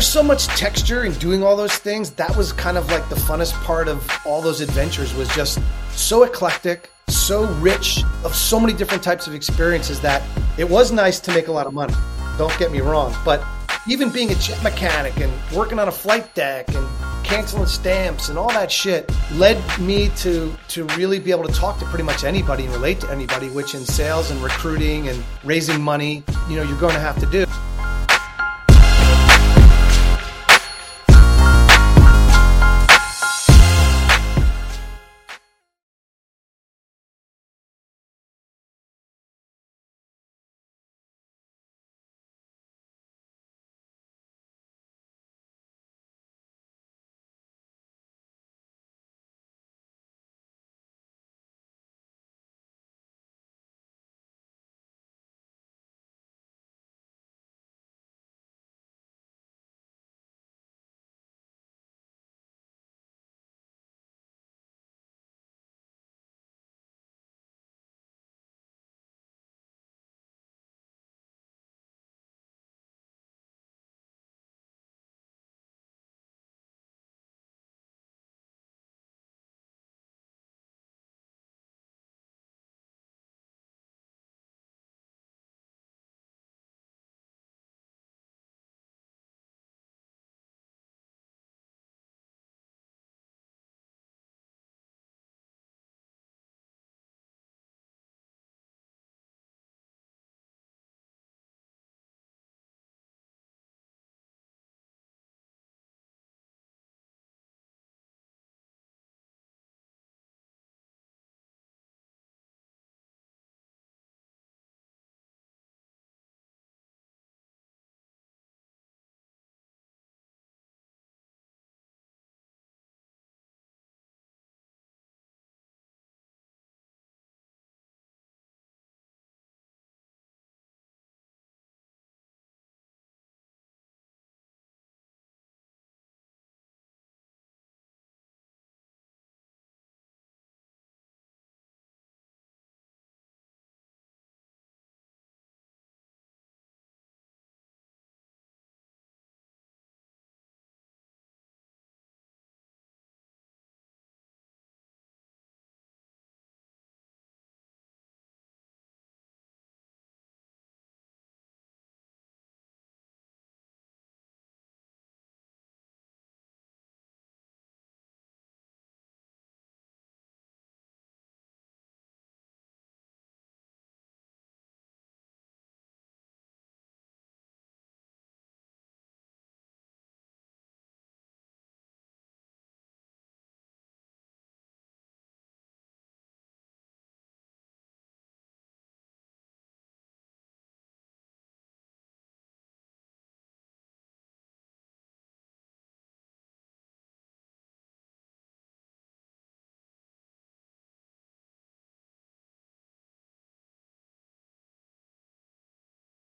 there's so much texture in doing all those things. That was kind of like the funnest part of all those adventures, was just so eclectic, so rich of so many different types of experiences that it was nice to make a lot of money. Don't get me wrong, but even being a jet mechanic and working on a flight deck and canceling stamps and all that shit led me to really be able to talk to pretty much anybody and relate to anybody, which in sales and recruiting and raising money, you know, you're going to have to do.